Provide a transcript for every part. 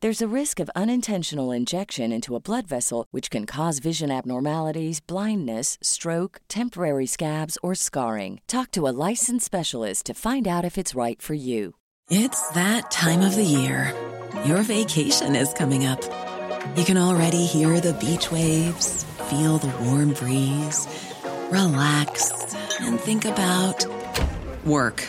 There's a risk of unintentional injection into a blood vessel, which can cause vision abnormalities, blindness, stroke, temporary scabs, or scarring. Talk to a licensed specialist to find out if it's right for you. It's that time of the year. Your vacation is coming up. You can already hear the beach waves, feel the warm breeze, relax, and think about work.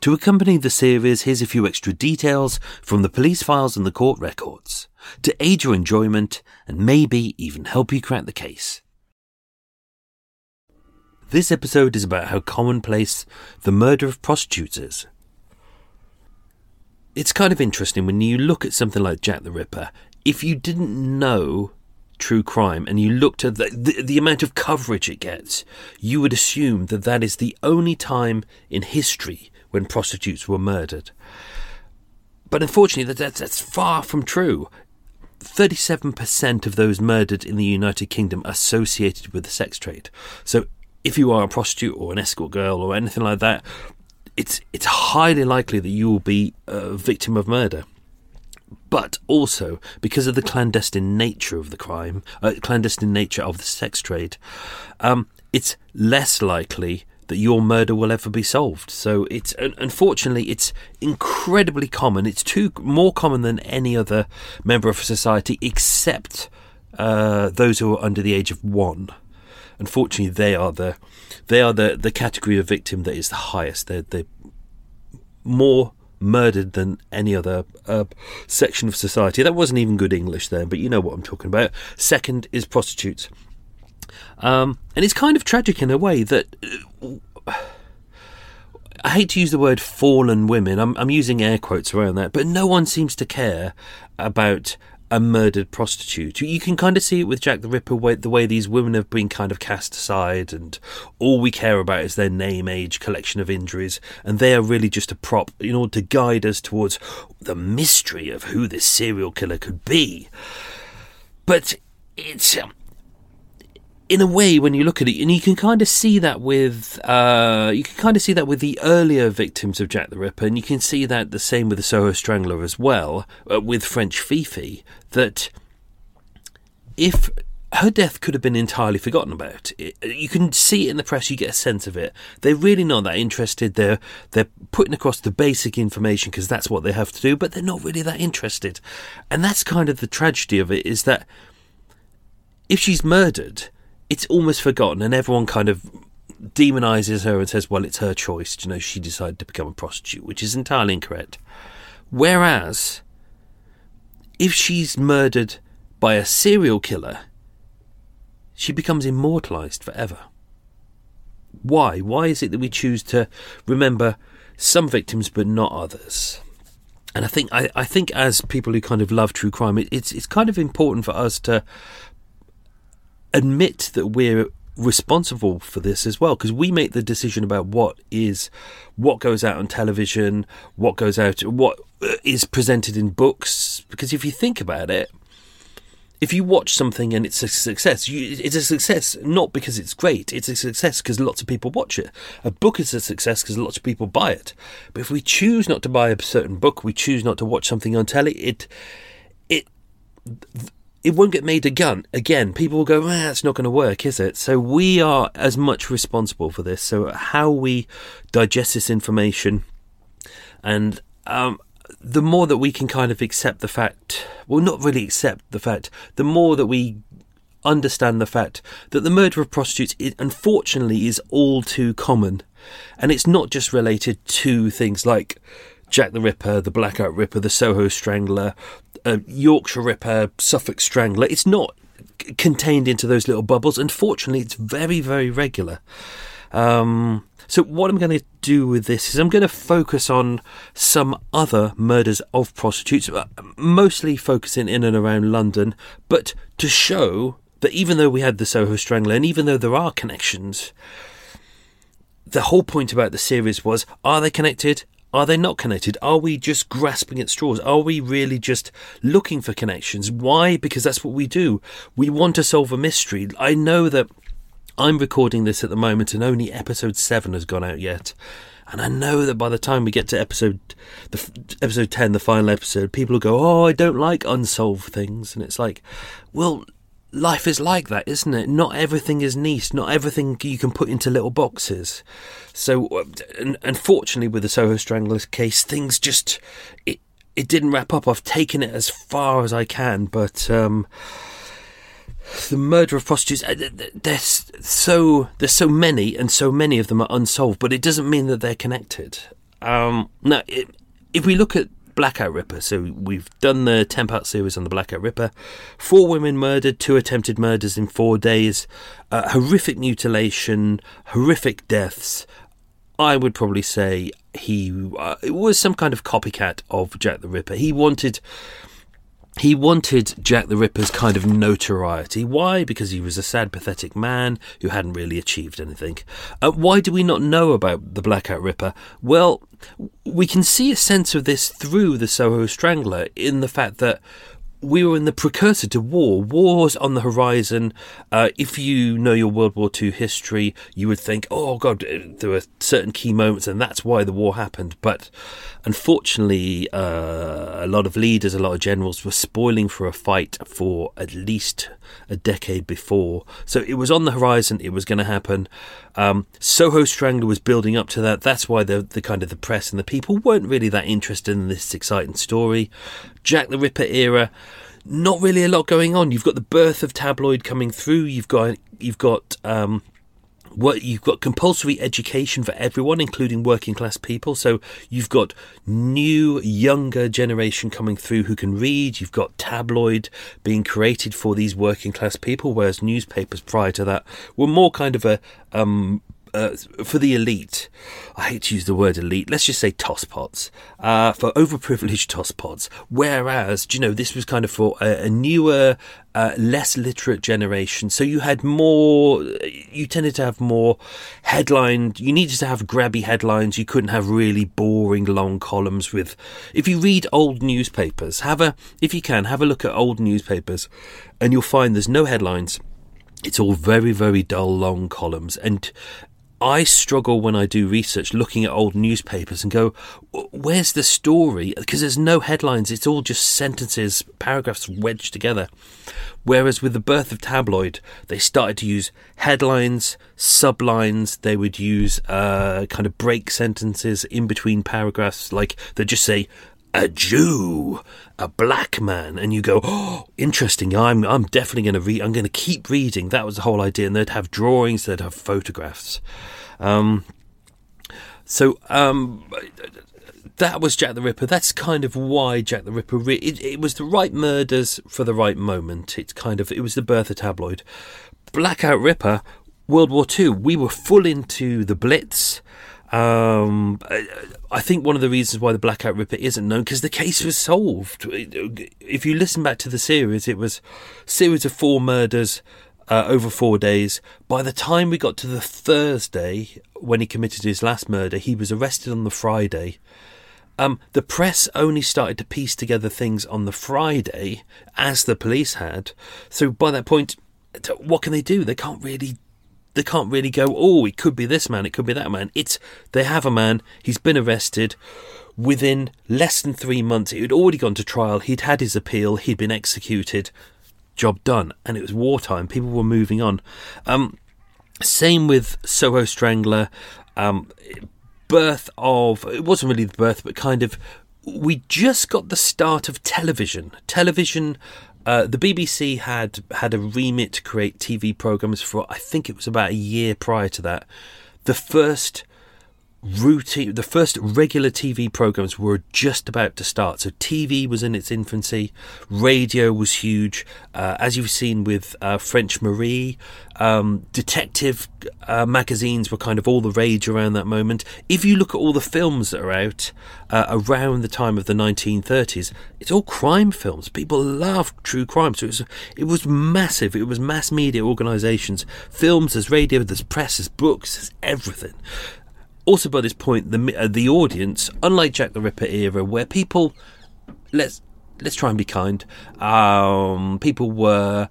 To accompany the series, here's a few extra details from the police files and the court records, to aid your enjoyment and maybe even help you crack the case. This episode is about how commonplace the murder of prostitutes is. It's kind of interesting when you look at something like Jack the Ripper. If you didn't know true crime and you looked at the amount of coverage it gets, you would assume that that is the only time in history when prostitutes were murdered. But unfortunately, that's far from true. 37% of those murdered in the United Kingdom are associated with the sex trade. So if you are a prostitute or an escort girl or anything like that, it's highly likely that you will be a victim of murder. But also, because of the clandestine nature of the crime, clandestine nature of the sex trade, it's less likely that your murder will ever be solved. So it's unfortunately it's incredibly common. It's more common than any other member of society, except those who are under the age of one. Unfortunately, they are the category of victim that is the highest. They're more murdered than any other section of society. That wasn't even good English there, but you know what I'm talking about. Second is prostitutes. And it's kind of tragic in a way that I hate to use the word fallen women. I'm using air quotes around that, but no one seems to care about a murdered prostitute. You can kind of see it with Jack the Ripper, the way these women have been kind of cast aside, and all we care about is their name, age, collection of injuries, and they are really just a prop in order to guide us towards the mystery of who this serial killer could be. But it's in a way, when you look at it, and you can kind of see that with the earlier victims of Jack the Ripper, and you can see that the same with the Soho Strangler as well, with French Fifi, that if her death could have been entirely forgotten about, you can see it in the press, you get a sense of it. They're really not that interested. They're putting across the basic information because that's what they have to do, but they're not really that interested. And that's kind of the tragedy of it, is that if she's murdered, it's almost forgotten, and everyone kind of demonises her and says, well, it's her choice. You know, she decided to become a prostitute, which is entirely incorrect. Whereas, if she's murdered by a serial killer, she becomes immortalised forever. Why? Why is it that we choose to remember some victims but not others? And I think as people who kind of love true crime, it's kind of important for us to admit that we're responsible for this as well, because we make the decision about what goes out on television, what is presented in books. Because if you think about it, if you watch something and it's a success, it's a success not because it's great, it's a success because lots of people watch it. A book is a success because lots of people buy it. But if we choose not to buy a certain book, we choose not to watch something on telly, it won't get made again. People will go, that's not going to work, is it? So we are as much responsible for this. So how we digest this information, and the more that we can kind of accept the fact, well, not really accept the fact, the more that we understand the fact that the murder of prostitutes, unfortunately, is all too common. And it's not just related to things like Jack the Ripper, the Blackout Ripper, the Soho Strangler, Yorkshire Ripper, Suffolk Strangler. It's not contained into those little bubbles. Unfortunately, it's very, very regular. So what I'm going to do with this is I'm going to focus on some other murders of prostitutes, mostly focusing in and around London, but to show that even though we had the Soho Strangler and even though there are connections, the whole point about the series was, are they connected? Are they not connected? Are we just grasping at straws? Are we really just looking for connections? Why? Because that's what we do. We want to solve a mystery. I know that I'm recording this at the moment and only episode 7 has gone out yet. And I know that by the time we get to episode 10, the final episode, people will go, oh, I don't like unsolved things. And it's like, well, life is like that, isn't it? Not everything is niche. Not everything you can put into little boxes. So, unfortunately, with the Soho Strangler case, things just... It didn't wrap up. I've taken it as far as I can, but... the murder of prostitutes, there's so many, and so many of them are unsolved, but it doesn't mean that they're connected. Now, if we look at Blackout Ripper, so we've done the 10-part series on the Blackout Ripper. 4 women murdered, 2 attempted murders in 4 days, horrific mutilation, horrific deaths. I would probably say it was some kind of copycat of Jack the Ripper. He wanted Jack the Ripper's kind of notoriety. Why? Because he was a sad, pathetic man who hadn't really achieved anything. Why do we not know about the Blackout Ripper? Well, we can see a sense of this through the Soho Strangler in the fact that we were in the precursor to war. War's on the horizon. If you know your World War II history, you would think, oh, God, there were certain key moments and that's why the war happened. But unfortunately, a lot of leaders, a lot of generals were spoiling for a fight for at least a decade before. So it was on the horizon. It was going to happen. Soho Strangler was building up to that. That's why the kind of the press and the people weren't really that interested in this exciting story. Jack the Ripper era, not really a lot going on. You've got the birth of tabloid coming through. You've got compulsory education for everyone, including working class people. So you've got new, younger generation coming through who can read. You've got tabloid being created for these working class people, whereas newspapers prior to that were more kind of for the elite. I hate to use the word elite. Let's just say tosspots. For overprivileged tosspots. Whereas, this was kind of for a newer, less literate generation. So you tended to have more headlined. You needed to have grabby headlines. You couldn't have really boring long columns with. If you read old newspapers, have a look at old newspapers, and you'll find there's no headlines. It's all very, very dull, long columns. And I struggle when I do research looking at old newspapers and go, where's the story? Because there's no headlines. It's all just sentences, paragraphs wedged together. Whereas with the birth of tabloid, they started to use headlines, sublines. They would use kind of break sentences in between paragraphs. Like they'd just say, a Jew, a black man, and you go, oh, interesting, I'm definitely going to read, I'm going to keep reading. That was the whole idea, and they'd have drawings, they'd have photographs. That was Jack the Ripper. That's kind of why Jack the Ripper, it was the right murders for the right moment. It was the birth of tabloid. Blackout Ripper, World War II, we were full into the Blitz. I think one of the reasons why the Blackout Ripper isn't known, because the case was solved. If you listen back to the series, it was a series of 4 murders over 4 days. By the time we got to the Thursday, when he committed his last murder, he was arrested on the Friday. The press only started to piece together things on the Friday, as the police had. So by that point, what can they do? They can't really go, oh, it could be this man, it could be that man. They have a man, he's been arrested. Within less than 3 months, it had already gone to trial, he'd had his appeal, he'd been executed, job done. And it was wartime, people were moving on. Same with Soho Strangler. It wasn't really the birth, but kind of, we just got the start of television. The BBC had a remit to create TV programmes for, I think it was about a year prior to that. The first regular TV programmes were just about to start. So TV was in its infancy, radio was huge, as you've seen with French Marie, detective magazines were kind of all the rage around that moment. If you look at all the films that are out around the time of the 1930s, it's all crime films. People love true crime, so it was massive. It was mass media organisations, films, there's radio, there's press, there's books, there's everything. Also, by this point, the audience, unlike Jack the Ripper era, where people, let's try and be kind, people were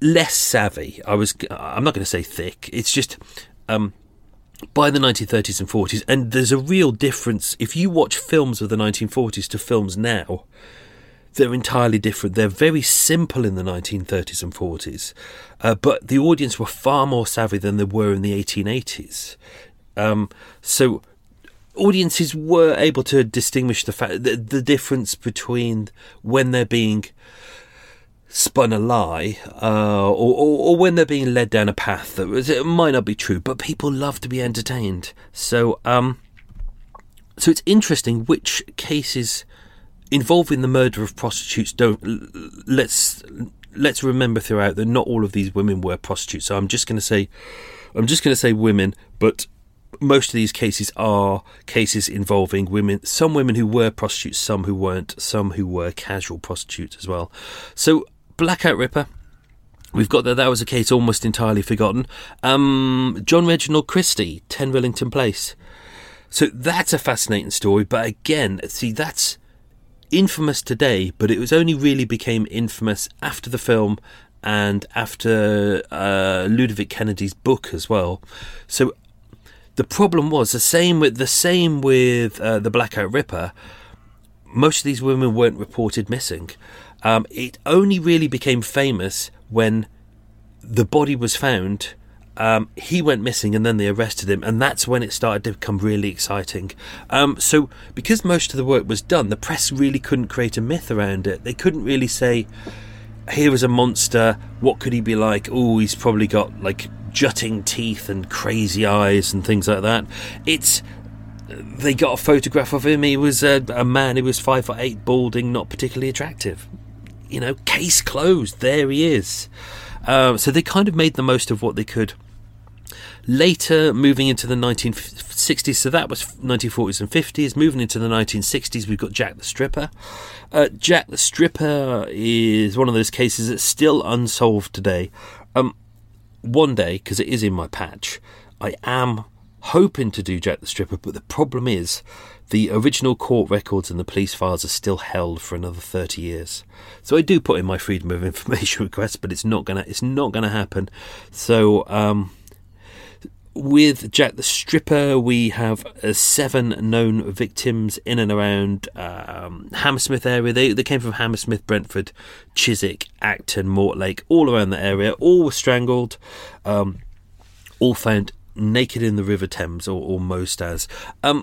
less savvy. I'm not going to say thick. It's just by the 1930s and 40s, and there's a real difference. If you watch films of the 1940s to films now, they're entirely different. They're very simple in the 1930s and 40s, but the audience were far more savvy than they were in the 1880s. So audiences were able to distinguish the difference between when they're being spun a lie or when they're being led down a path that it might not be true, but people love to be entertained. So it's interesting which cases involving the murder of prostitutes don't. Let's remember throughout that not all of these women were prostitutes. So I'm just going to say women, but most of these cases are cases involving women, some women who were prostitutes, some who weren't, some who were casual prostitutes as well. So Blackout Ripper, we've got that was a case almost entirely forgotten. John Reginald Christie, 10 Rillington Place. So that's a fascinating story, but again, see, that's infamous today, but it was only really became infamous after the film and after Ludovic Kennedy's book as well. So the problem was the same with the Blackout Ripper. Most of these women weren't reported missing. It only really became famous when the body was found. He went missing, and then they arrested him, and that's when it started to become really exciting. So because most of the work was done, the press really couldn't create a myth around it. They couldn't really say, here is a monster, what could he be like? Oh, he's probably got like jutting teeth and crazy eyes and things like that. They got a photograph of him. He was a man who was 5'8", balding, not particularly attractive. You know, case closed. There he is. So they kind of made the most of what they could. Later, moving into the 1960s, so that was 1940s and 50s. Moving into the 1960s, we've got Jack the Stripper. Jack the Stripper is one of those cases that's still unsolved today. One day, because it is in my patch, I am hoping to do Jack the Stripper, but the problem is the original court records and the police files are still held for another 30 years. So I do put in my Freedom of Information request, but it's not gonna happen. So with Jack the Stripper, we have 7 known victims in and around Hammersmith area. They came from Hammersmith, Brentford, Chiswick, Acton, Mortlake, all around the area. All were strangled, all found naked in the River Thames, or most as.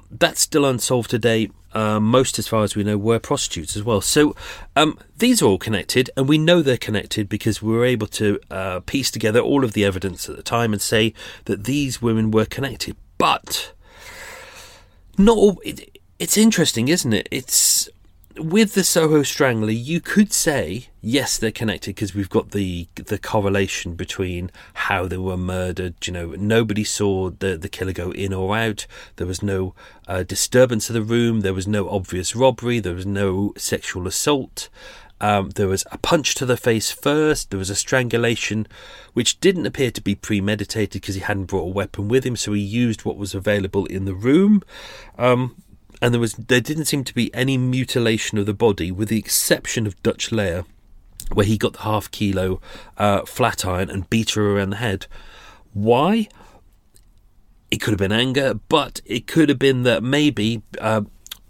That's still unsolved today. Most, as far as we know, were prostitutes as well. So these are all connected, and we know they're connected because we were able to piece together all of the evidence at the time and say that these women were connected. But not all. It's interesting, isn't it? It's with the Soho Strangler, you could say, yes, they're connected because we've got the correlation between how they were murdered. You know, nobody saw the killer go in or out. There was no disturbance of the room. There was no obvious robbery. There was no sexual assault. There was a punch to the face first. There was a strangulation, which didn't appear to be premeditated because he hadn't brought a weapon with him, so he used what was available in the room. and there didn't seem to be any mutilation of the body, with the exception of Dutch Leia, where he got the half-kilo flat iron and beat her around the head. Why? It could have been anger, but it could have been that maybe,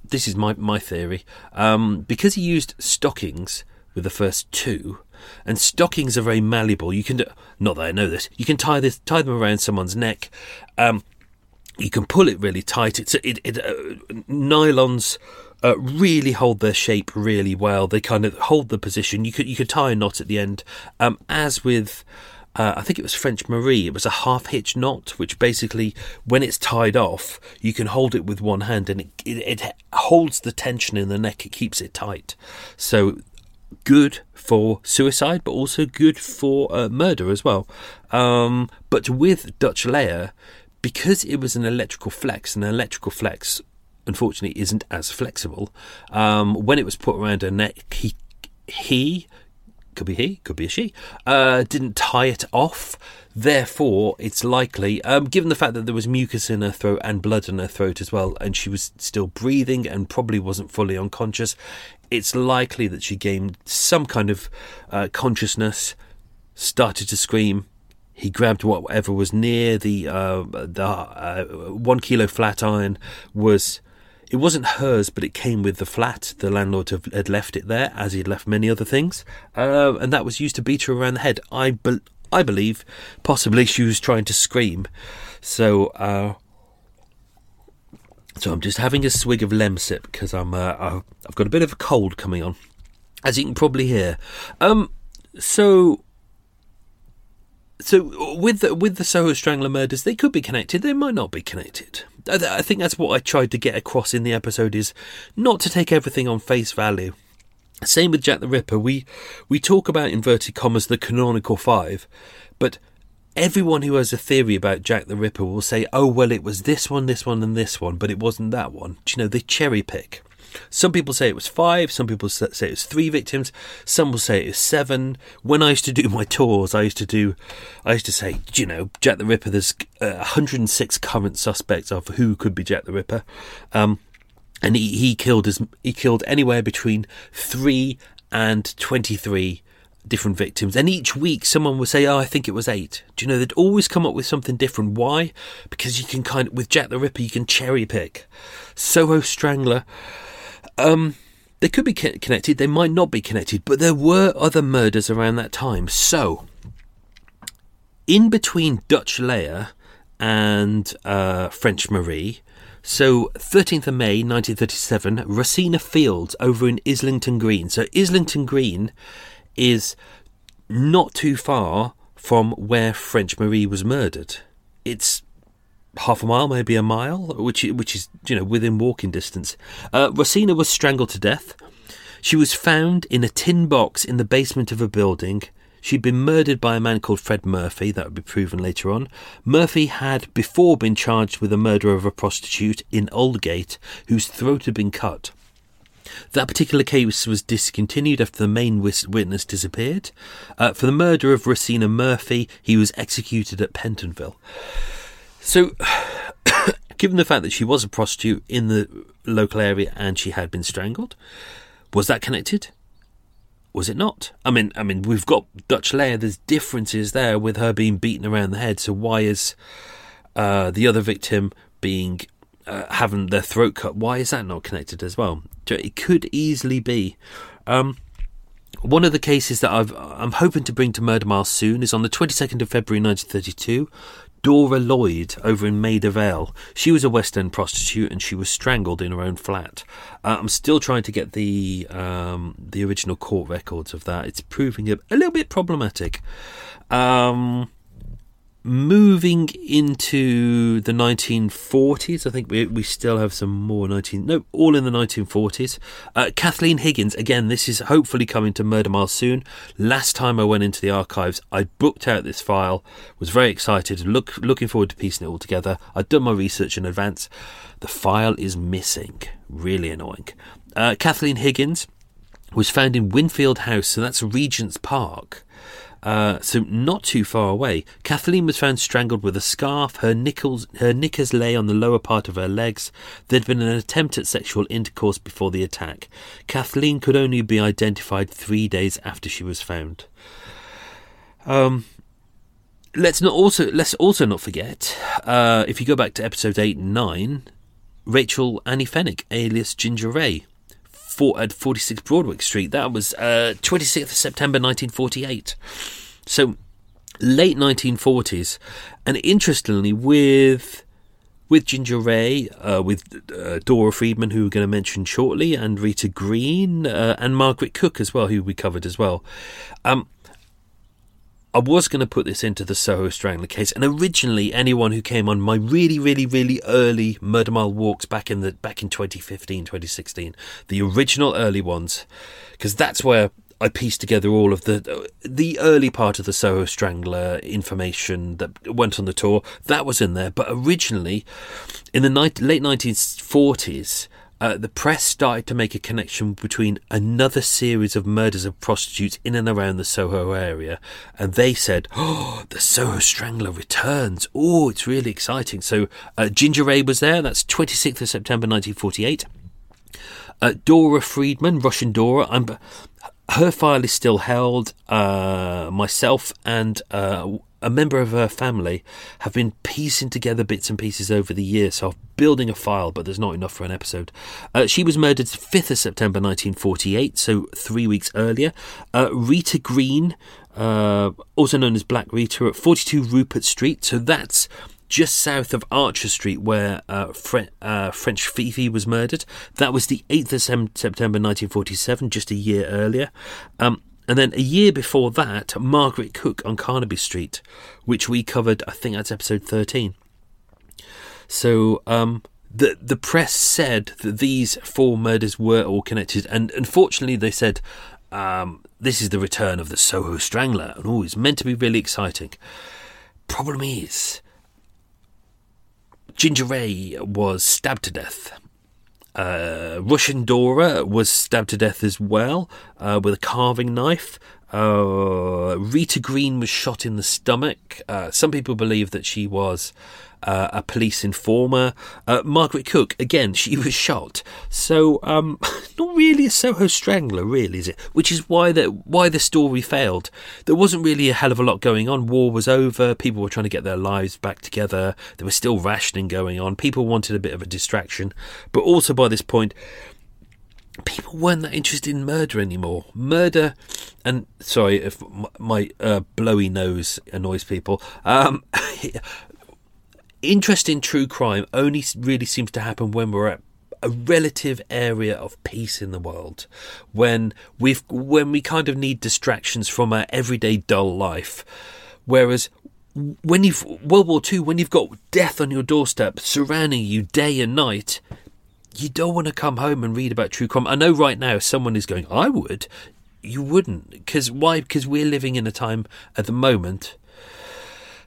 this is my theory, because he used stockings with the first two, and stockings are very malleable. You can, not that I know this, you can tie them around someone's neck. You can pull it really tight. Nylons really hold their shape really well. They kind of hold the position. You could tie a knot at the end, as with. I think it was French Marie. It was a half-hitch knot, which basically, when it's tied off, you can hold it with one hand, and it holds the tension in the neck. It keeps it tight. So good for suicide, but also good for murder as well. But with Dutch Leia, because it was an electrical flex, unfortunately, isn't as flexible. When it was put around her neck, he, could be a she, didn't tie it off. Therefore, it's likely, given the fact that there was mucus in her throat and blood in her throat as well, and she was still breathing and probably wasn't fully unconscious, it's likely that she gained some kind of consciousness, started to scream. He grabbed whatever was near the 1 kilo flat iron was... It wasn't hers, but it came with the flat. The landlord had left it there, as he had left many other things, and that was used to beat her around the head. I believe, possibly, she was trying to scream. So I'm just having a swig of lem sip because I've got a bit of a cold coming on, as you can probably hear. So with the Soho Strangler murders, they could be connected. They might not be connected. I think that's what I tried to get across in the episode, is not to take everything on face value. Same with Jack the Ripper. We talk about, inverted commas, the canonical five, but everyone who has a theory about Jack the Ripper will say, oh, well, it was this one, and this one, but it wasn't that one. Do you know, they cherry pick. Some people say it was five, some people say it was three victims, some will say it was seven. When I used to do my tours, I used to say, you know, Jack the Ripper, there's 106 current suspects of who could be Jack the Ripper, and he killed anywhere between 3 and 23 different victims, and each week someone would say, oh, I think it was 8. Do you know, they'd always come up with something different. Why? Because you can kind of, with Jack the Ripper, you can cherry pick. Soho Strangler, they could be connected, they might not be connected, but there were other murders around that time. So in between Dutch Leia and French Marie, so 13th of May 1937, Rosina Fields over in Islington Green. So Islington Green is not too far from where French Marie was murdered. It's half a mile, maybe a mile, which is, you know, within walking distance. Rosina was strangled to death. She was found in a tin box in the basement of a building. She'd been murdered by a man called Fred Murphy. That would be proven later on. Murphy had before been charged with the murder of a prostitute in Aldgate whose throat had been cut. That particular case was discontinued after the main witness disappeared. For the murder of Rosina Murphy, he was executed at Pentonville. So, given the fact that she was a prostitute in the local area and she had been strangled, was that connected? Was it not? I mean, we've got Dutch Leia. There's differences there with her being beaten around the head. So why is the other victim being... having their throat cut, why is that not connected as well? It could easily be. One of the cases that I'm hoping to bring to Murder Mile soon is on the 22nd of February 1932, Dora Lloyd over in Maida Vale. She was a West End prostitute and she was strangled in her own flat. I'm still trying to get the original court records of that. It's proving a little bit problematic. Moving into the 1940s, I think we still have some more all in the 1940s. Kathleen Higgins, again, this is hopefully coming to Murder Mile soon. Last time I went into the archives, I booked out this file, was very excited, looking forward to piecing it all together. I'd done my research in advance. The file is missing. Really annoying. Kathleen Higgins was found in Winfield House, so that's Regent's Park. So not too far away, Kathleen was found strangled with a scarf. Her knickers lay on the lower part of her legs. There'd been an attempt at sexual intercourse before the attack. Kathleen could only be identified 3 days after she was found. Let's also not forget, if you go back to episode 8 and 9, Rachel Annie Fennick, alias Ginger Ray, at 46 Broadwick Street. That was 26th of September 1948. So late 1940s, and interestingly, with Ginger Ray, with Dora Friedman, who we're going to mention shortly, and Rita Green, and Margaret Cook as well, who we covered as well. I was going to put this into the Soho Strangler case, and originally anyone who came on my really, really, really early Murder Mile walks back in 2015, 2016, the original early ones, because that's where I pieced together all of the early part of the Soho Strangler information that went on the tour. That was in there, but originally in the late 1940s, the press started to make a connection between another series of murders of prostitutes in and around the Soho area. And they said, oh, the Soho Strangler returns. Oh, it's really exciting. So Ginger Ray was there. That's 26th of September 1948. Dora Friedman, Russian Dora. Her file is still held. Myself and a member of her family have been piecing together bits and pieces over the years, so I'm building a file, but there's not enough for an episode. She was murdered 5th of September 1948, so 3 weeks earlier. Rita Green, also known as Black Rita, at 42 Rupert Street, so that's just south of Archer Street, where French Fifi was murdered. That was the 8th of September 1947, just a year earlier. And then a year before that, Margaret Cook on Carnaby Street, which we covered, I think that's episode 13. So the press said that these four murders were all connected. And unfortunately, they said, this is the return of the Soho Strangler. And oh, it's meant to be really exciting. Problem is, Ginger Ray was stabbed to death. Russian Dora was stabbed to death as well, with a carving knife. Rita Green was shot in the stomach. Some people believe that she was a police informer. Margaret Cook, again, she was shot. So not really a Soho Strangler, really, is it? Which is why the story failed. There wasn't really a hell of a lot going on. War was over. People were trying to get their lives back together. There was still rationing going on. People wanted a bit of a distraction. But also by this point, people weren't that interested in murder anymore. And sorry if my blowy nose annoys people. Interest in true crime only really seems to happen when we're at a relative area of peace in the world, when we kind of need distractions from our everyday dull life. Whereas when you've World War II, when you've got death on your doorstep surrounding you day and night, you don't want to come home and read about true crime. I know right now someone is going, I would. You wouldn't. Because why? Because we're living in a time at the moment,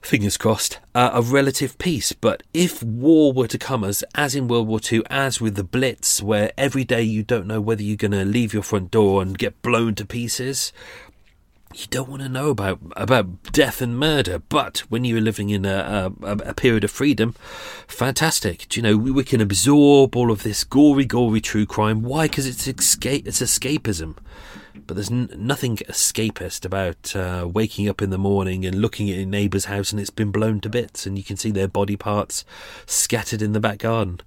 fingers crossed, of relative peace. But if war were to come, as in World War II, as with the Blitz, where every day you don't know whether you're going to leave your front door and get blown to pieces, you don't want to know about death and murder. But when you're living in a period of freedom, fantastic. Do you know, we can absorb all of this gory true crime. Why? Because it's escapism. But there's nothing escapist about waking up in the morning and looking at your neighbour's house and it's been blown to bits and you can see their body parts scattered in the back garden.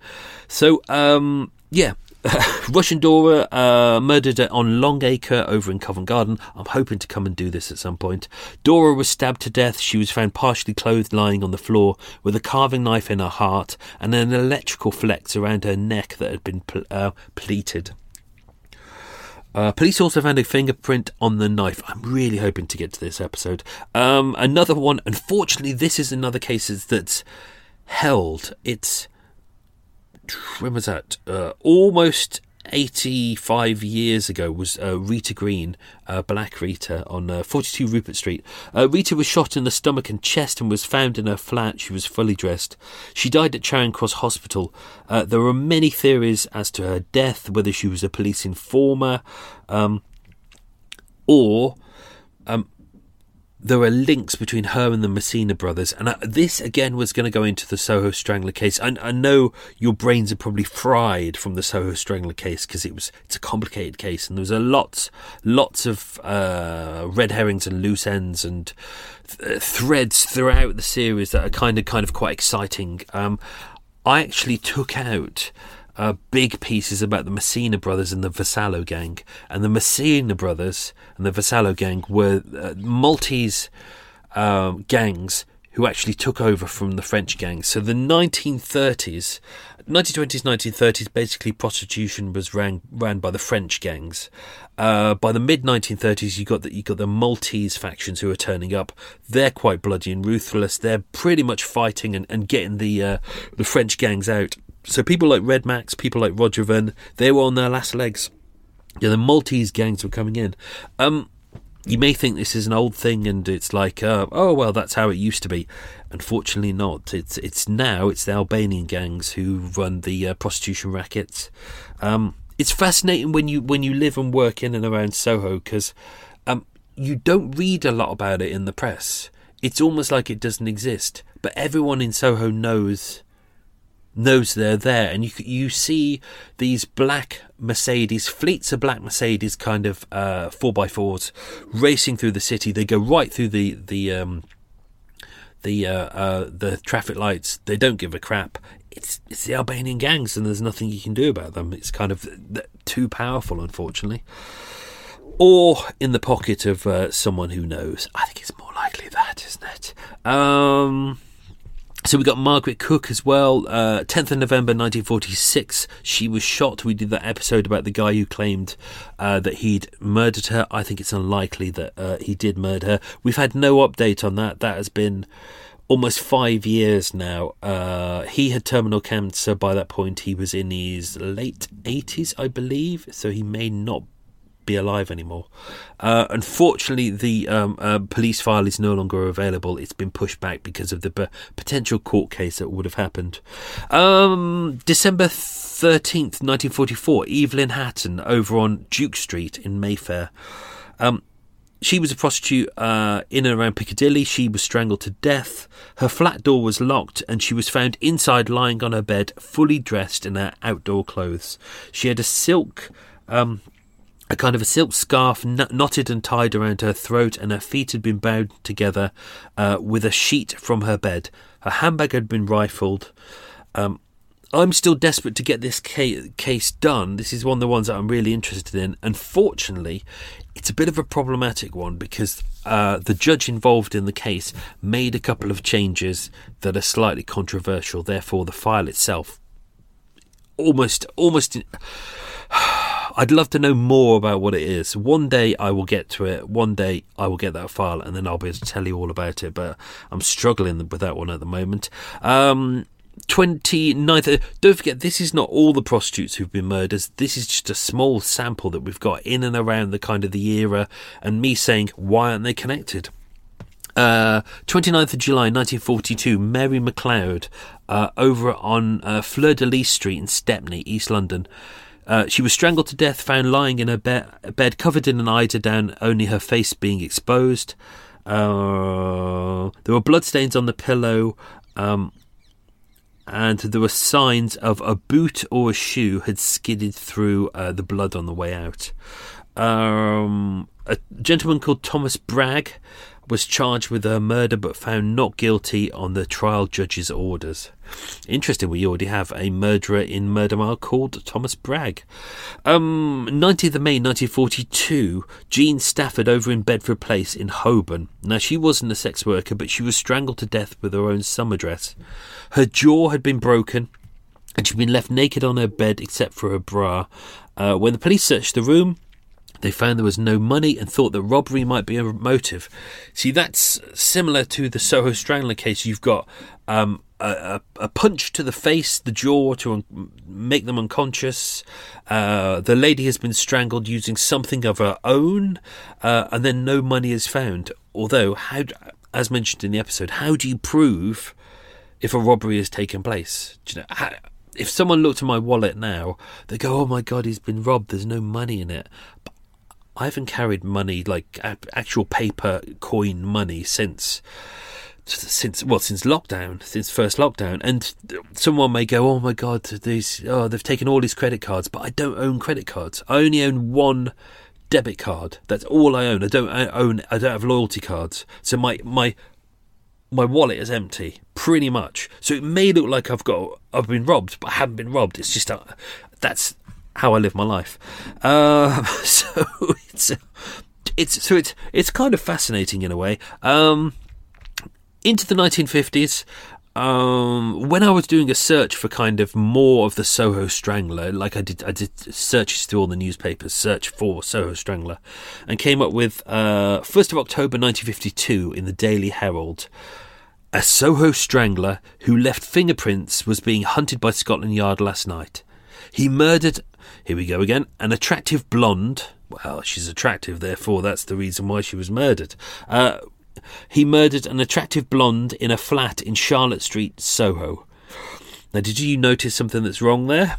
So, yeah. Russian Dora murdered on Long Acre over in Covent Garden. I'm hoping to come and do this at some point. Dora was stabbed to death. She was found partially clothed, lying on the floor with a carving knife in her heart and an electrical flex around her neck that had been pleated. Police also found a fingerprint on the knife. I'm really hoping to get to this episode. Another one, unfortunately, this is another case that's held. It's, when was that? Almost 85 years ago was Rita Green, Black Rita, on 42 Rupert Street. Rita was shot in the stomach and chest and was found in her flat. She was fully dressed. She died at Charing Cross Hospital. There are many theories as to her death, whether she was a police informer or there are links between her and the Messina brothers. And this, again, was going to go into the Soho Strangler case. I know your brains are probably fried from the Soho Strangler case because it's a complicated case. And there was a lots of red herrings and loose ends and threads throughout the series that are kind of quite exciting. I actually took out big pieces about the Messina brothers and the Vassallo gang. And the Messina brothers and the Vassallo gang were Maltese gangs who actually took over from the French gangs. So the 1920s, 1930s, basically prostitution was ran by the French gangs. By the mid-1930s, you got the Maltese factions who are turning up. They're quite bloody and ruthless. They're pretty much fighting and getting the French gangs out. So people like Red Max, people like Roger Venn, they were on their last legs. Yeah, the Maltese gangs were coming in. You may think this is an old thing and it's like, oh, well, that's how it used to be. Unfortunately not. It's now the Albanian gangs who run the prostitution rackets. It's fascinating when you live and work in and around Soho because you don't read a lot about it in the press. It's almost like it doesn't exist. But everyone in Soho knows they're there, and you see these black Mercedes, fleets of black Mercedes, kind of 4x4s racing through the city. They go right through the traffic lights. They don't give a crap. It's the Albanian gangs, and there's nothing you can do about them. It's kind of too powerful, unfortunately, or in the pocket of someone who knows. I think it's more likely that, isn't it? So we got Margaret Cook as well. 10th of November 1946, she was shot. We did that episode about the guy who claimed that he'd murdered her. I think it's unlikely that he did murder her. We've had no update on that. That has been almost 5 years now. He had terminal cancer by that point. He was in his late 80s, I believe, so he may not be alive anymore. Unfortunately, the police file is no longer available. It's been pushed back because of the potential court case that would have happened. December 13th, 1944, Evelyn Hatton over on Duke Street in Mayfair. She was a prostitute in and around Piccadilly. She was strangled to death. Her flat door was locked and she was found inside lying on her bed, fully dressed in her outdoor clothes. She had a kind of a silk scarf knotted and tied around her throat, and her feet had been bound together with a sheet from her bed. Her handbag had been rifled. I'm still desperate to get this case done. This is one of the ones that I'm really interested in. Unfortunately, it's a bit of a problematic one because the judge involved in the case made a couple of changes that are slightly controversial. Therefore, the file itself almost... I'd love to know more about what it is. One day I will get to it. One day I will get that file and then I'll be able to tell you all about it. But I'm struggling with that one at the moment. 29th. Don't forget, this is not all the prostitutes who've been murdered. This is just a small sample that we've got in and around the kind of the era and me saying, why aren't they connected? 29th of July 1942, Mary McLeod over on Fleur-de-Lis Street in Stepney, East London. She was strangled to death, found lying in her bed, covered in an eiderdown, only her face being exposed. There were bloodstains on the pillow, and there were signs of a boot or a shoe had skidded through the blood on the way out. A gentleman called Thomas Bragg was charged with her murder but found not guilty on the trial judge's orders. Interesting, we already have a murderer in Murder Mile called Thomas Bragg. 19th of May 1942, Jean Stafford over in Bedford Place in Holborn. Now, she wasn't a sex worker, but she was strangled to death with her own summer dress. Her jaw had been broken and she'd been left naked on her bed except for her bra. When the police searched the room, they found there was no money and thought that robbery might be a motive. See, that's similar to the Soho Strangler case. You've got a punch to the face, the jaw, to make them unconscious. The lady has been strangled using something of her own, and then no money is found. Although, as mentioned in the episode, how do you prove if a robbery has taken place? Do you know how? If someone looked at my wallet now, they go, oh my God, he's been robbed. There's no money in it. But I haven't carried money, like actual paper coin money, since lockdown, since first lockdown. And someone may go, oh my God, they've taken all these credit cards, but I don't own credit cards. I only own one debit card. That's all I own. I don't have loyalty cards. So my wallet is empty, pretty much. So it may look like I've been robbed, but I haven't been robbed. It's just that's how I live my life. So it's kind of fascinating in a way. Into the 1950s, when I was doing a search for kind of more of the Soho Strangler, like I did searches through all the newspapers, search for Soho Strangler, and came up with 1st of October 1952 in the Daily Herald. A Soho Strangler who left fingerprints was being hunted by Scotland Yard last night. He murdered, here we go again, an attractive blonde. Well, she's attractive, therefore that's the reason why she was murdered. He murdered an attractive blonde in a flat in Charlotte Street, Soho. Now, did you notice something that's wrong there?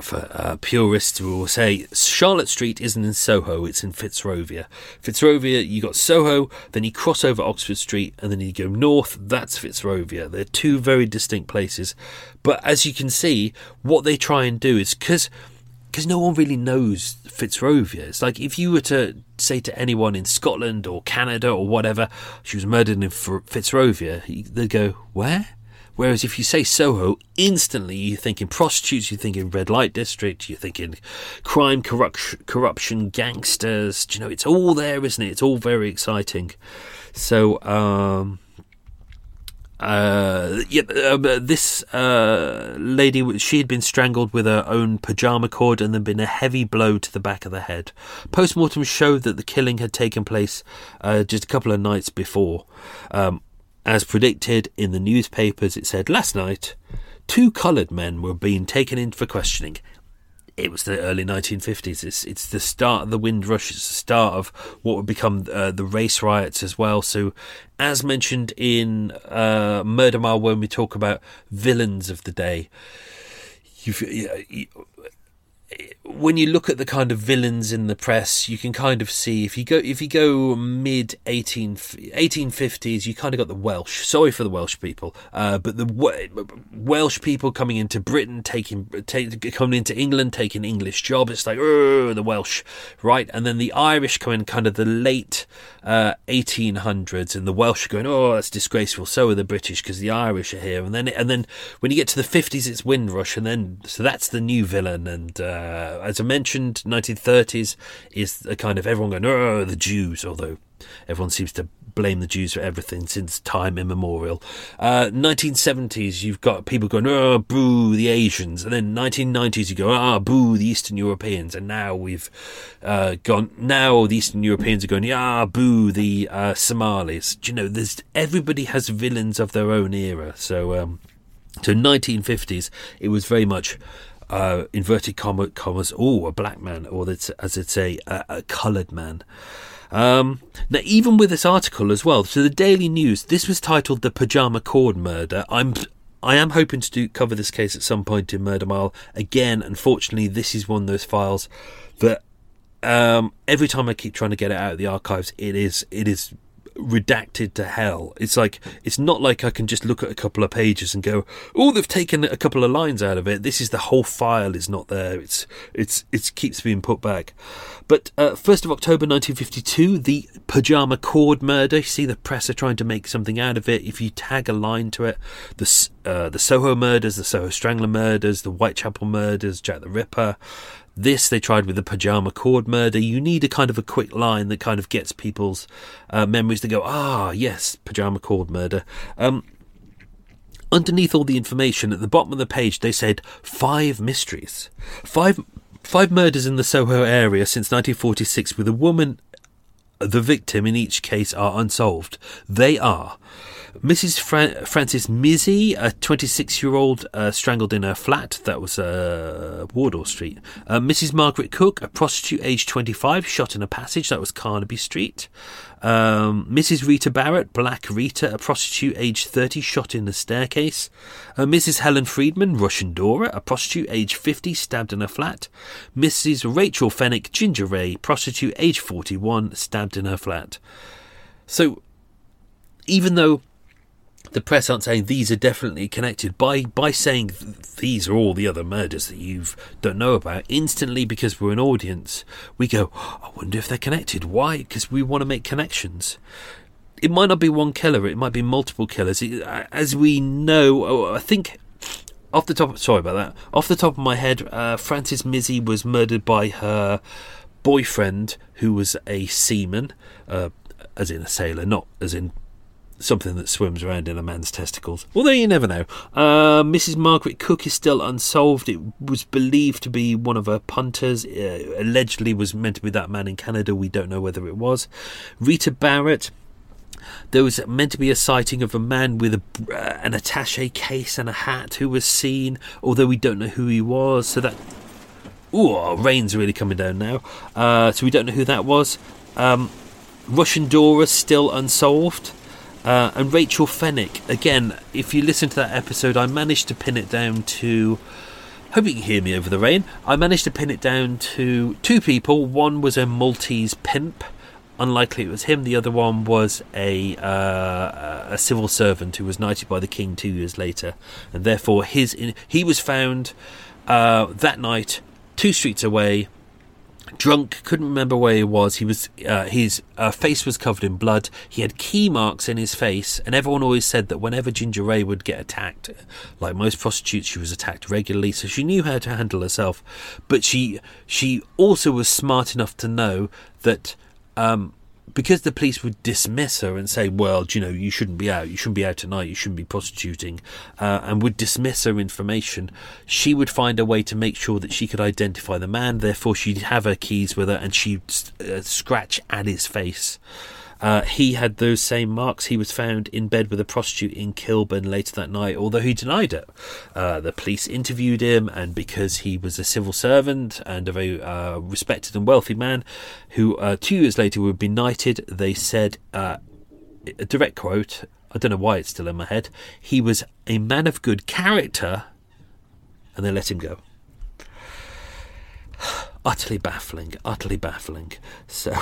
For purists who will say, Charlotte Street isn't in Soho, it's in Fitzrovia. Fitzrovia, you got Soho, then you cross over Oxford Street, and then you go north, that's Fitzrovia. They're two very distinct places. But as you can see, what they try and do is, because no one really knows Fitzrovia. It's like if you were to say to anyone in Scotland or Canada or whatever, she was murdered in Fitzrovia, they'd go, where? Whereas if you say Soho, instantly you're thinking prostitutes, you're thinking red light district, you're thinking crime, corruption, gangsters. Do you know, it's all there, isn't it? It's all very exciting. So, this lady, she had been strangled with her own pyjama cord and there'd been a heavy blow to the back of the head. Post-mortem showed that the killing had taken place just a couple of nights before. As predicted in the newspapers, it said, last night, 2 coloured men were being taken in for questioning. It was the early 1950s. It's the start of the Windrush. It's the start of what would become the race riots as well. So, as mentioned in Murder Mile, when we talk about villains of the day, when you look at the kind of villains in the press, you can kind of see if you go mid 1850s, you kind of got the Welsh. Sorry for the Welsh people, but the Welsh people coming into Britain, coming into England, taking English jobs. It's like the Welsh, right? And then the Irish come in kind of the late 1800s, and the Welsh are going, oh, that's disgraceful. So are the British because the Irish are here. And then when you get to the 50s, it's Windrush, and then so that's the new villain. And as I mentioned, 1930s is the kind of everyone going, oh, the Jews, although everyone seems to blame the Jews for everything since time immemorial. 1970s, you've got people going, oh, boo, the Asians. And then 1990s, you go, ah, boo, the Eastern Europeans. And now we've now the Eastern Europeans are going, ah, boo, the Somalis. Do you know, everybody has villains of their own era. So, 1950s, it was very much... inverted commas, a black man, or as I'd say, a coloured man. Now, even with this article as well, so the Daily News, this was titled The Pyjama Cord Murder. I am hoping to cover this case at some point in Murder Mile. Again, unfortunately, this is one of those files that every time I keep trying to get it out of the archives, it is redacted to hell. It's not like I can just look at a couple of pages and go, oh, they've taken a couple of lines out of it. This is the whole file is not there. It keeps being put back. But 1st of October 1952, the pyjama cord murder. You see the press are trying to make something out of it. If you tag a line to it, the Soho murders, the Soho Strangler murders, the Whitechapel murders, Jack the Ripper. This they tried with the pyjama cord murder. You need a kind of a quick line that kind of gets people's memories to go, ah, yes, pyjama cord murder. Underneath all the information, at the bottom of the page, they said 5 mysteries. Five murders in the Soho area since 1946 with a woman, the victim in each case, are unsolved. They are Mrs. Frances Mizzi, a 26-year-old strangled in her flat. That was Wardour Street. Mrs. Margaret Cook, a prostitute aged 25, shot in a passage. That was Carnaby Street. Mrs. Rita Barrett, Black Rita, a prostitute aged 30, shot in the staircase. Mrs. Helen Friedman, Russian Dora, a prostitute aged 50, stabbed in her flat. Mrs. Rachel Fennick, Ginger Ray, prostitute aged 41, stabbed in her flat. So, even though the press aren't saying these are definitely connected, by saying these are all the other murders that you don't know about, instantly, because we're an audience, we go, I wonder if they're connected. Why? Because we want to make connections. It might not be one killer, it might be multiple killers. As we know, I think off the top of my head, Frances Mizzi was murdered by her boyfriend, who was a seaman, as in a sailor, not as in something that swims around in a man's testicles, although you never know. Mrs. Margaret Cook is still unsolved. It was believed to be one of her punters. Allegedly was meant to be that man in Canada. We don't know whether it was. Rita Barrett, there was meant to be a sighting of a man with an attaché case and a hat who was seen, although we don't know who he was. So that... Ooh, rain's really coming down now. So we don't know who that was. Russian Dora, still unsolved. And Rachel Fennick, again, if you listen to that episode, I managed to pin it down to... Hope you can hear me over the rain. I managed to pin it down to two people. One was a Maltese pimp. Unlikely it was him. The other one was a civil servant who was knighted by the king 2 years later. And therefore, he was found that night 2 streets away, drunk, couldn't remember where he was. His face was covered in blood. He had key marks in his face, and everyone always said that whenever Ginger Ray would get attacked, like most prostitutes, she was attacked regularly, so she knew how to handle herself. But she also was smart enough to know that because the police would dismiss her and say, well, you know, you shouldn't be out, you shouldn't be out tonight, you shouldn't be prostituting, and would dismiss her information, she would find a way to make sure that she could identify the man. Therefore, she'd have her keys with her, and she'd scratch at his face. He had those same marks. He was found in bed with a prostitute in Kilburn later that night, although he denied it. The police interviewed him, and because he was a civil servant and a very respected and wealthy man who 2 years later would be knighted, they said, a direct quote, I don't know why it's still in my head, he was a man of good character, and they let him go. Utterly baffling. So,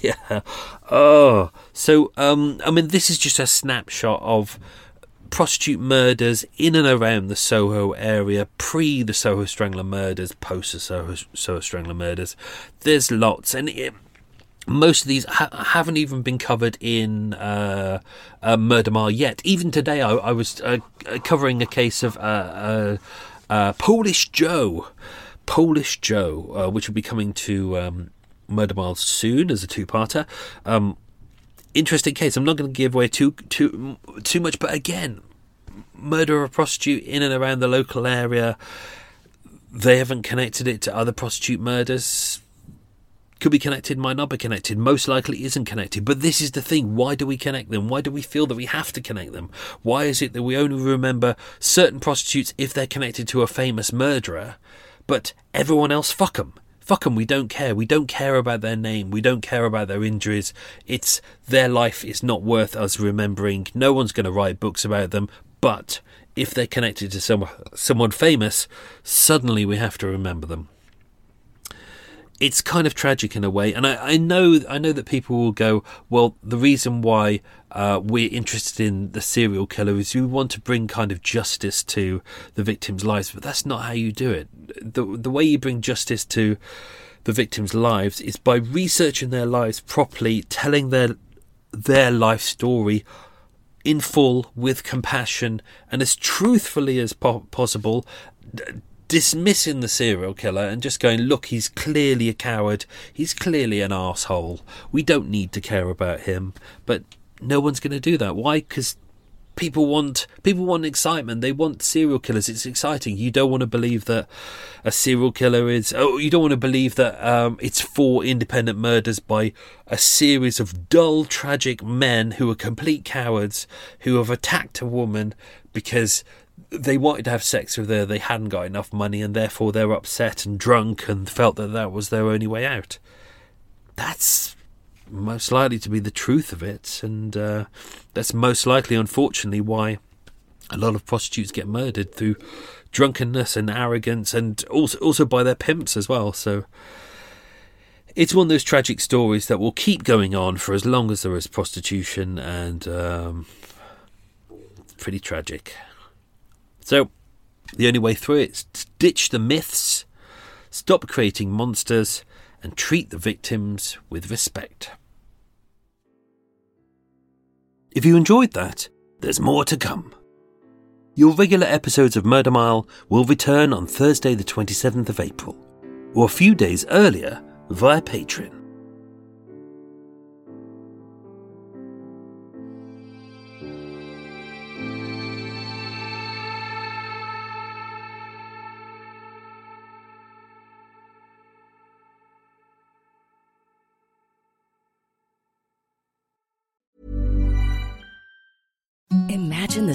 yeah. Oh, so, I mean, this is just a snapshot of prostitute murders in and around the Soho area, pre the Soho Strangler murders, post the Soho Strangler murders. There's lots, and most of these haven't even been covered in Murder Mile yet. Even today, I was covering a case of Polish Joe, which will be coming to Murder Mile soon as a two-parter. Interesting case. I'm not going to give away too much, but again, murder of a prostitute in and around the local area. They haven't connected it to other prostitute murders. Could be connected, might not be connected, most likely isn't connected. But this is the thing. Why do we connect them? Why do we feel that we have to connect them? Why is it that we only remember certain prostitutes if they're connected to a famous murderer? But everyone else, fuck them, we don't care. We don't care about their name, we don't care about their injuries. It's their life is not worth us remembering. No one's going to write books about them, but if they're connected to someone famous, suddenly we have to remember them. It's kind of tragic in a way, and I know that people will go, well, the reason why we're interested in the serial killer is we want to bring kind of justice to the victims' lives, but that's not how you do it. The way you bring justice to the victims' lives is by researching their lives properly, telling their life story in full with compassion and as truthfully as possible. Dismissing the serial killer and just going, look, he's clearly a coward, he's clearly an arsehole, we don't need to care about him. But no one's going to do that. Why? Because people want excitement. They want serial killers. It's exciting. You don't want to believe that a serial killer is... Oh, you don't want to believe that it's four independent murders by a series of dull, tragic men who are complete cowards who have attacked a woman because they wanted to have sex with her. They hadn't got enough money and therefore they're upset and drunk and felt that that was their only way out. That's most likely to be the truth of it, and that's most likely, unfortunately, why a lot of prostitutes get murdered, through drunkenness and arrogance, and also by their pimps as well. So it's one of those tragic stories that will keep going on for as long as there is prostitution, and pretty tragic. So the only way through it is to ditch the myths, stop creating monsters, and treat the victims with respect. If you enjoyed that, there's more to come. Your regular episodes of Murder Mile will return on Thursday the 27th of April, or a few days earlier via Patreon. Imagine the